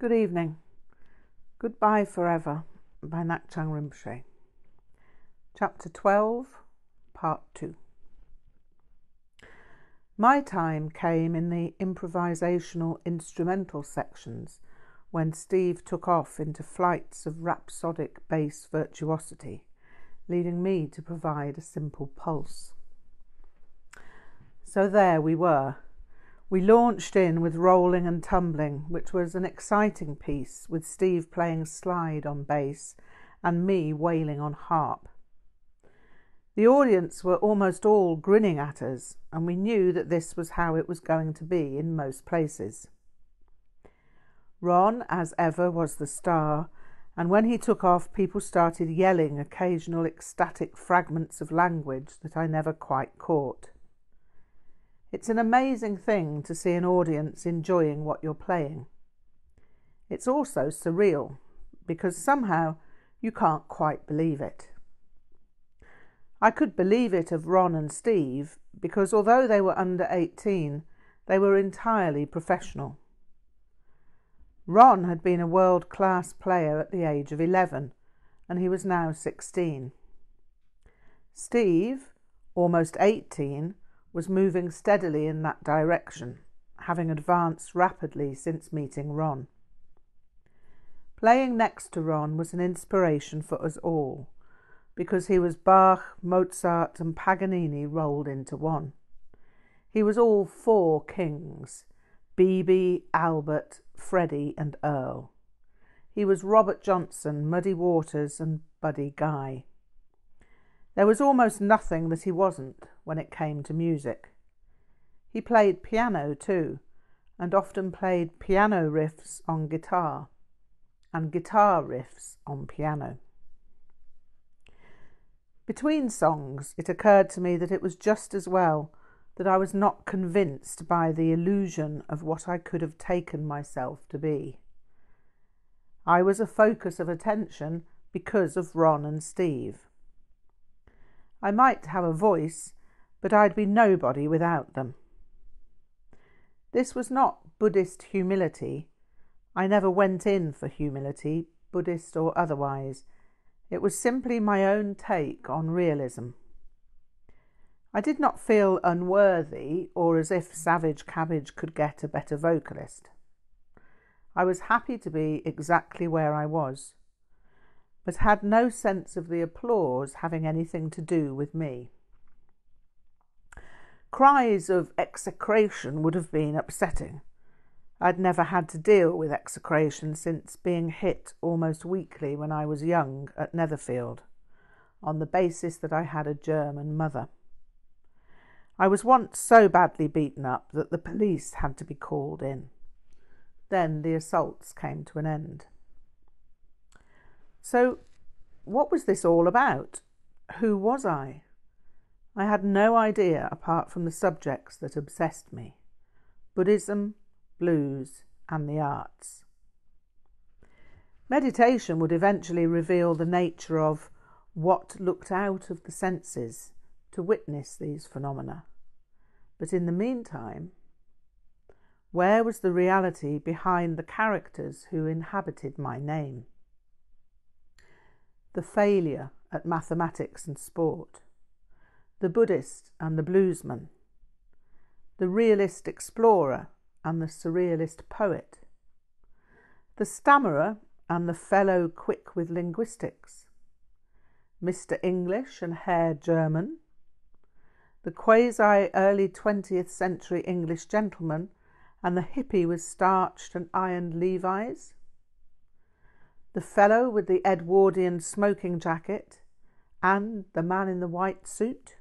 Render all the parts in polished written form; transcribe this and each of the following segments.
Good evening. Goodbye Forever by Nakchang Rinpoche. Chapter 12, Part 2. My time came in the improvisational instrumental sections when Steve took off into flights of rhapsodic bass virtuosity, leading me to provide a simple pulse. So there we were. We launched in with Rolling and Tumbling, which was an exciting piece with Steve playing slide on bass and me wailing on harp. The audience were almost all grinning at us, and we knew that this was how it was going to be in most places. Ron, as ever, was the star, and when he took off, people started yelling occasional ecstatic fragments of language that I never quite caught. It's an amazing thing to see an audience enjoying what you're playing. It's also surreal, because somehow you can't quite believe it. I could believe it of Ron and Steve, because although they were under 18, they were entirely professional. Ron had been a world-class player at the age of 11, and he was now 16. Steve, almost 18, was moving steadily in that direction, having advanced rapidly since meeting Ron. Playing next to Ron was an inspiration for us all, because he was Bach, Mozart and Paganini rolled into one. He was all four kings, B.B., Albert, Freddie and Earl. He was Robert Johnson, Muddy Waters and Buddy Guy. There was almost nothing that he wasn't when it came to music. He played piano too, and often played piano riffs on guitar, and guitar riffs on piano. Between songs, it occurred to me that it was just as well that I was not convinced by the illusion of what I could have taken myself to be. I was a focus of attention because of Ron and Steve. I might have a voice, but I'd be nobody without them. This was not Buddhist humility. I never went in for humility, Buddhist or otherwise. It was simply my own take on realism. I did not feel unworthy or as if Savage Cabbage could get a better vocalist. I was happy to be exactly where I was, but had no sense of the applause having anything to do with me. Cries of execration would have been upsetting. I'd never had to deal with execration since being hit almost weekly when I was young at Netherfield, on the basis that I had a German mother. I was once so badly beaten up that the police had to be called in. Then the assaults came to an end. So, what was this all about? Who was I? I had no idea apart from the subjects that obsessed me: Buddhism, blues, and the arts. Meditation would eventually reveal the nature of what looked out of the senses to witness these phenomena. But in the meantime, where was the reality behind the characters who inhabited my name? The failure at mathematics and sport, the Buddhist and the bluesman, the realist explorer and the surrealist poet, the stammerer and the fellow quick with linguistics, Mr. English and Herr German, the quasi-early 20th century English gentleman and the hippie with starched and ironed Levi's, the fellow with the Edwardian smoking jacket, and the man in the white suit.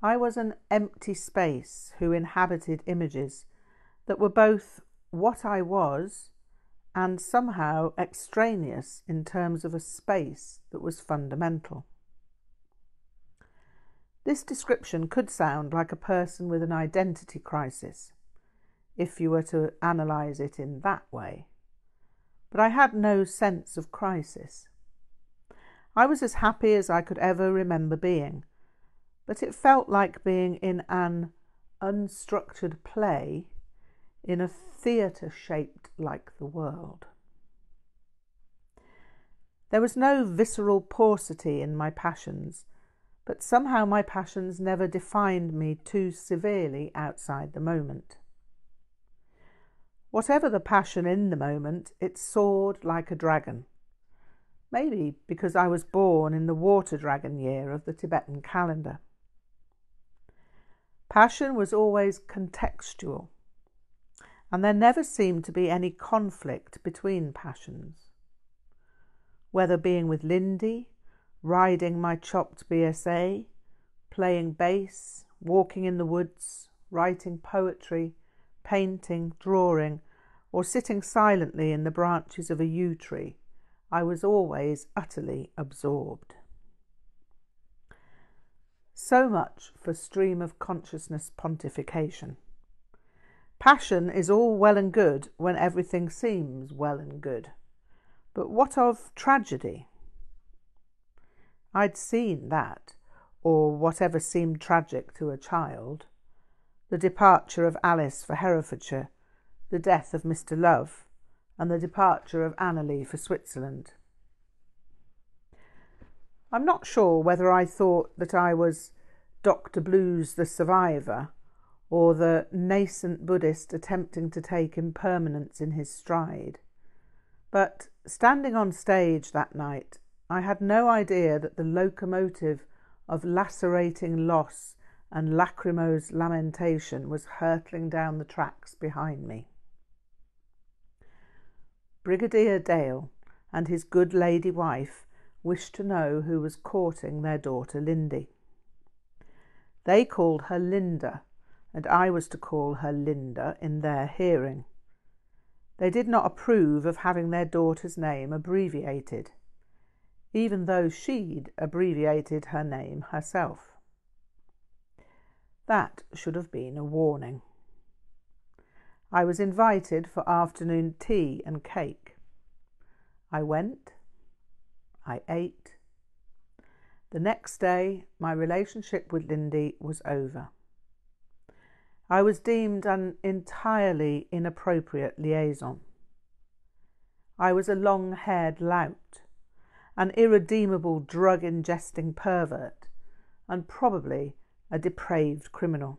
I was an empty space who inhabited images that were both what I was and somehow extraneous in terms of a space that was fundamental. This description could sound like a person with an identity crisis, if you were to analyse it in that way. But I had no sense of crisis. I was as happy as I could ever remember being, but it felt like being in an unstructured play in a theatre shaped like the world. There was no visceral paucity in my passions, but somehow my passions never defined me too severely outside the moment. Whatever the passion in the moment, it soared like a dragon. Maybe because I was born in the water dragon year of the Tibetan calendar. Passion was always contextual, and there never seemed to be any conflict between passions. Whether being with Lindy, riding my chopped BSA, playing bass, walking in the woods, writing poetry, painting, drawing, or sitting silently in the branches of a yew tree, I was always utterly absorbed. So much for stream of consciousness pontification. Passion is all well and good when everything seems well and good. But what of tragedy? I'd seen that, or whatever seemed tragic to a child. The departure of Alice for Herefordshire, the death of Mr. Love, and the departure of Annerly for Switzerland. I'm not sure whether I thought that I was Dr. Blues the survivor, or the nascent Buddhist attempting to take impermanence in his stride. But standing on stage that night, I had no idea that the locomotive of lacerating loss and lachrymose lamentation was hurtling down the tracks behind me. Brigadier Dale and his good lady wife wished to know who was courting their daughter Lindy. They called her Linda, and I was to call her Linda in their hearing. They did not approve of having their daughter's name abbreviated, even though she'd abbreviated her name herself. That should have been a warning. I was invited for afternoon tea and cake. I went. I ate. The next day, my relationship with Lindy was over. I was deemed an entirely inappropriate liaison. I was a long-haired lout, an irredeemable drug-ingesting pervert, and probably a depraved criminal.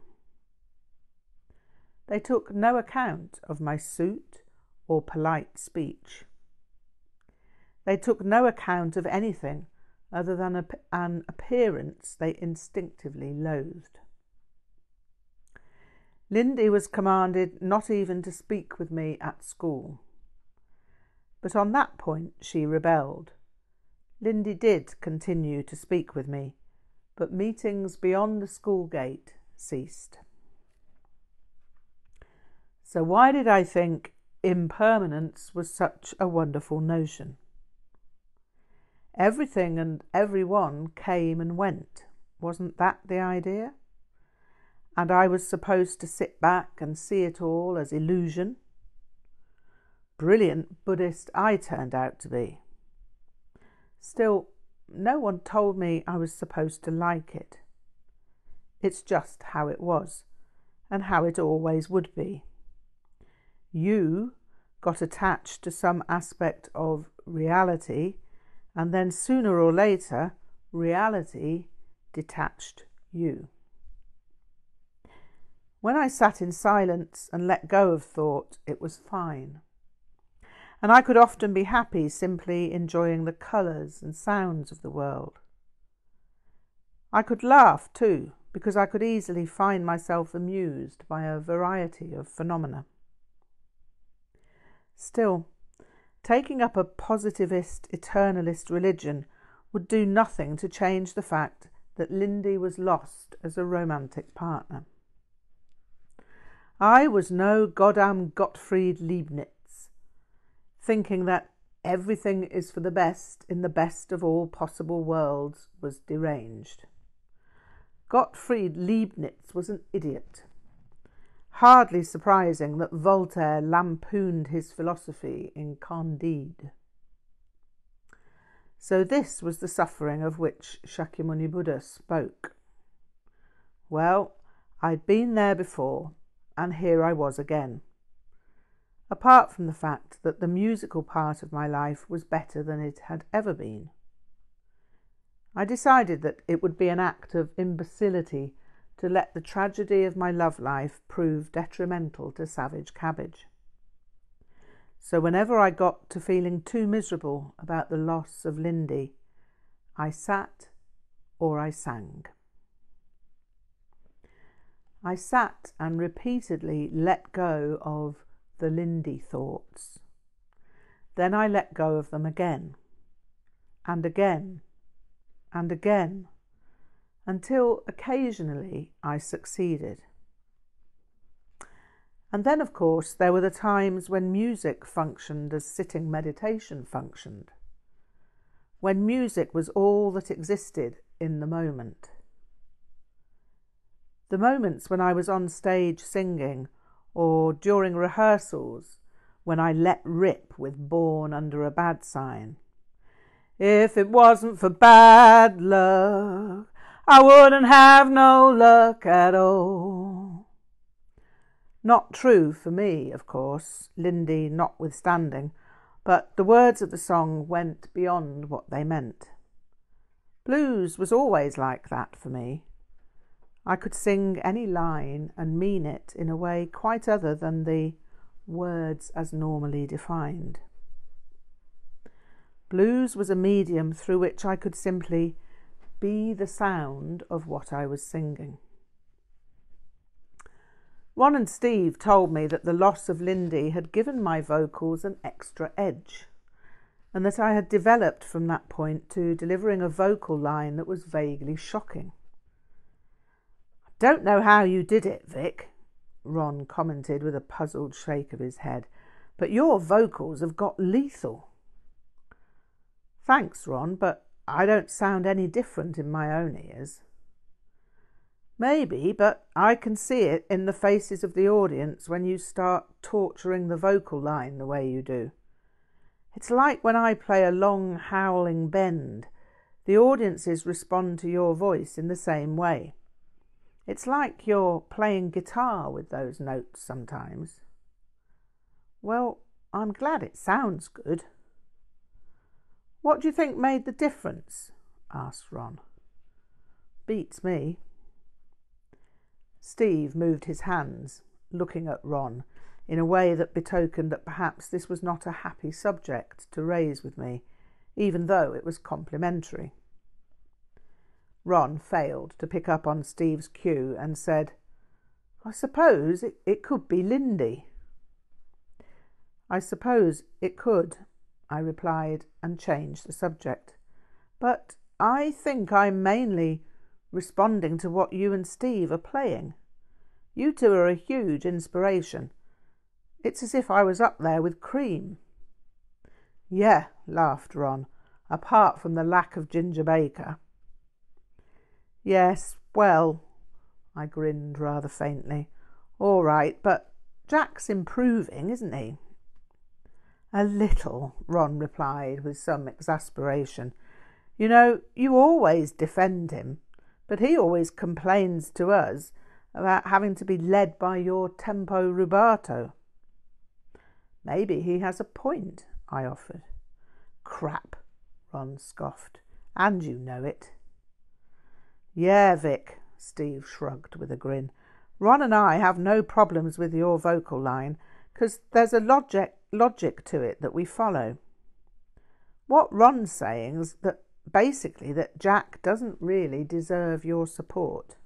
They took no account of my suit or polite speech. They took no account of anything other than an appearance they instinctively loathed. Lindy was commanded not even to speak with me at school. But on that point she rebelled. Lindy did continue to speak with me, but meetings beyond the school gate ceased. So why did I think impermanence was such a wonderful notion? Everything and everyone came and went. Wasn't that the idea? And I was supposed to sit back and see it all as illusion. Brilliant Buddhist I turned out to be. Still, no one told me I was supposed to like it. It's just how it was, and how it always would be. You got attached to some aspect of reality, and then sooner or later, reality detached you. When I sat in silence and let go of thought, it was fine. And I could often be happy simply enjoying the colours and sounds of the world. I could laugh too, because I could easily find myself amused by a variety of phenomena. Still, taking up a positivist, eternalist religion would do nothing to change the fact that Lindy was lost as a romantic partner. I was no goddamn Gottfried Leibniz, thinking that everything is for the best in the best of all possible worlds was deranged. Gottfried Leibniz was an idiot. Hardly surprising that Voltaire lampooned his philosophy in Candide. So this was the suffering of which Shakyamuni Buddha spoke. Well, I'd been there before, and here I was again, apart from the fact that the musical part of my life was better than it had ever been. I decided that it would be an act of imbecility to let the tragedy of my love life prove detrimental to Savage Cabbage. So whenever I got to feeling too miserable about the loss of Lindy, I sat or I sang. I sat and repeatedly let go of the Lindy thoughts. Then I let go of them again, and again, and again, until occasionally I succeeded. And then, of course, there were the times when music functioned as sitting meditation functioned, when music was all that existed in the moment. The moments when I was on stage singing, or during rehearsals, when I let rip with Born Under a Bad Sign. If it wasn't for bad luck, I wouldn't have no luck at all. Not true for me, of course, Lindy notwithstanding, but the words of the song went beyond what they meant. Blues was always like that for me. I could sing any line and mean it in a way quite other than the words as normally defined. Blues was a medium through which I could simply be the sound of what I was singing. Ron and Steve told me that the loss of Lindy had given my vocals an extra edge, and that I had developed from that point to delivering a vocal line that was vaguely shocking. "Don't know how you did it, Vic," Ron commented with a puzzled shake of his head, "but your vocals have got lethal." "Thanks, Ron, but I don't sound any different in my own ears." "Maybe, but I can see it in the faces of the audience when you start torturing the vocal line the way you do. It's like when I play a long howling bend, the audiences respond to your voice in the same way. It's like you're playing guitar with those notes sometimes." "Well, I'm glad it sounds good." "What do you think made the difference?" asked Ron. "Beats me." Steve moved his hands, looking at Ron, in a way that betokened that perhaps this was not a happy subject to raise with me, even though it was complimentary. Ron failed to pick up on Steve's cue and said, "I suppose it could be Lindy." "I suppose it could," I replied, and changed the subject. "But I think I'm mainly responding to what you and Steve are playing. You two are a huge inspiration. It's as if I was up there with Cream." "Yeah," laughed Ron, "apart from the lack of Ginger Baker." "Yes, well," I grinned rather faintly, "all right, but Jack's improving, isn't he?" "A little," Ron replied with some exasperation. "You know, you always defend him, but he always complains to us about having to be led by your tempo rubato." "Maybe he has a point," I offered. "Crap," Ron scoffed, "and you know it." "Yeah, Vic," Steve shrugged with a grin. "Ron and I have no problems with your vocal line, because there's a logic to it that we follow. What Ron's saying is that basically that Jack doesn't really deserve your support."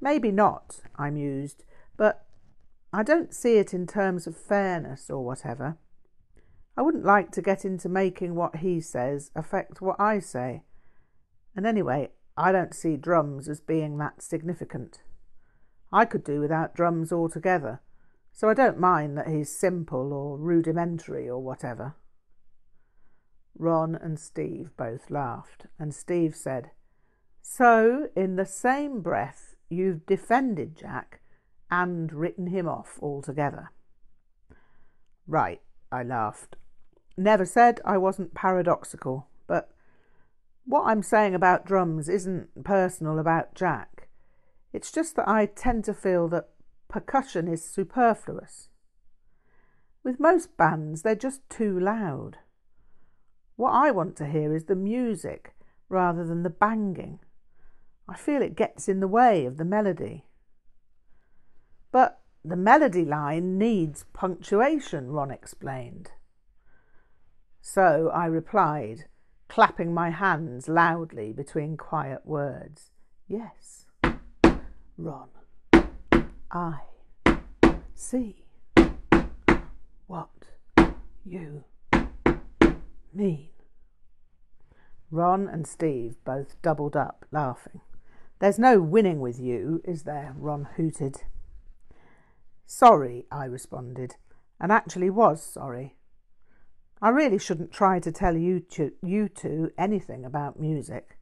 "Maybe not," I mused, "but I don't see it in terms of fairness or whatever. I wouldn't like to get into making what he says affect what I say. And anyway, I don't see drums as being that significant. I could do without drums altogether, so I don't mind that he's simple or rudimentary or whatever." Ron and Steve both laughed, and Steve said, "So, in the same breath, you've defended Jack and written him off altogether." "Right," I laughed. "Never said I wasn't paradoxical, but what I'm saying about drums isn't personal about Jack. It's just that I tend to feel that percussion is superfluous. With most bands, they're just too loud. What I want to hear is the music rather than the banging. I feel it gets in the way of the melody. But the melody line needs punctuation, Ron explained. So I replied, clapping my hands loudly between quiet words. Yes, Ron, I see what you mean. Ron and Steve both doubled up, laughing. There's no winning with you, is there? Ron hooted. Sorry, I responded, and actually was sorry. I really shouldn't try to tell you two anything about music.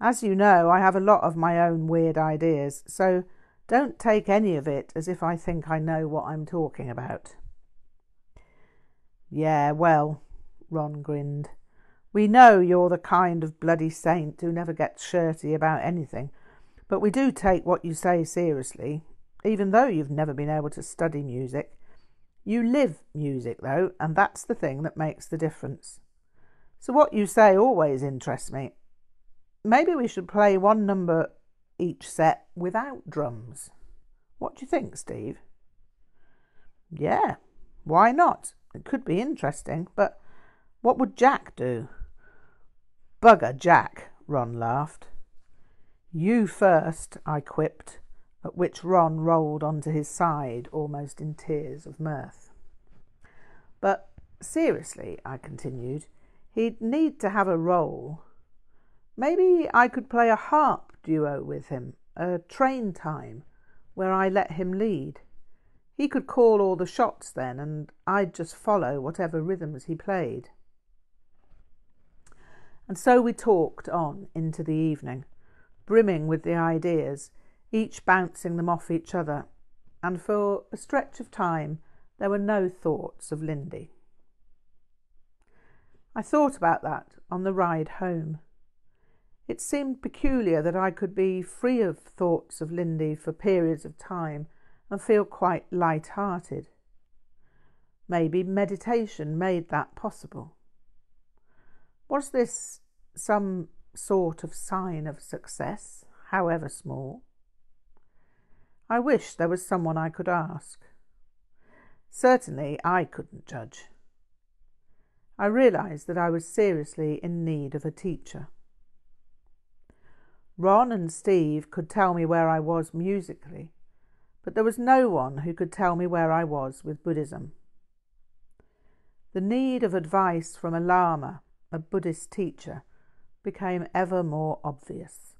As you know, I have a lot of my own weird ideas, so don't take any of it as if I think I know what I'm talking about. Yeah, well, Ron grinned. We know you're the kind of bloody saint who never gets shirty about anything, but we do take what you say seriously, even though you've never been able to study music. You live music, though, and that's the thing that makes the difference. So what you say always interests me. Maybe we should play one number each set without drums. What do you think, Steve? Yeah, why not? It could be interesting, but what would Jack do? Bugger Jack, Ron laughed. You first, I quipped, at which Ron rolled onto his side, almost in tears of mirth. But seriously, I continued, he'd need to have a role. Maybe I could play a harp duo with him, a train time, where I let him lead. He could call all the shots then, and I'd just follow whatever rhythms he played. And so we talked on into the evening, brimming with the ideas, each bouncing them off each other, and for a stretch of time there were no thoughts of Lindy. I thought about that on the ride home. It seemed peculiar that I could be free of thoughts of Lindy for periods of time and feel quite light-hearted. Maybe meditation made that possible. Was this some sort of sign of success, however small? I wish there was someone I could ask. Certainly I couldn't judge. I realised that I was seriously in need of a teacher. Ron and Steve could tell me where I was musically, but there was no one who could tell me where I was with Buddhism. The need of advice from a Lama, a Buddhist teacher, became ever more obvious.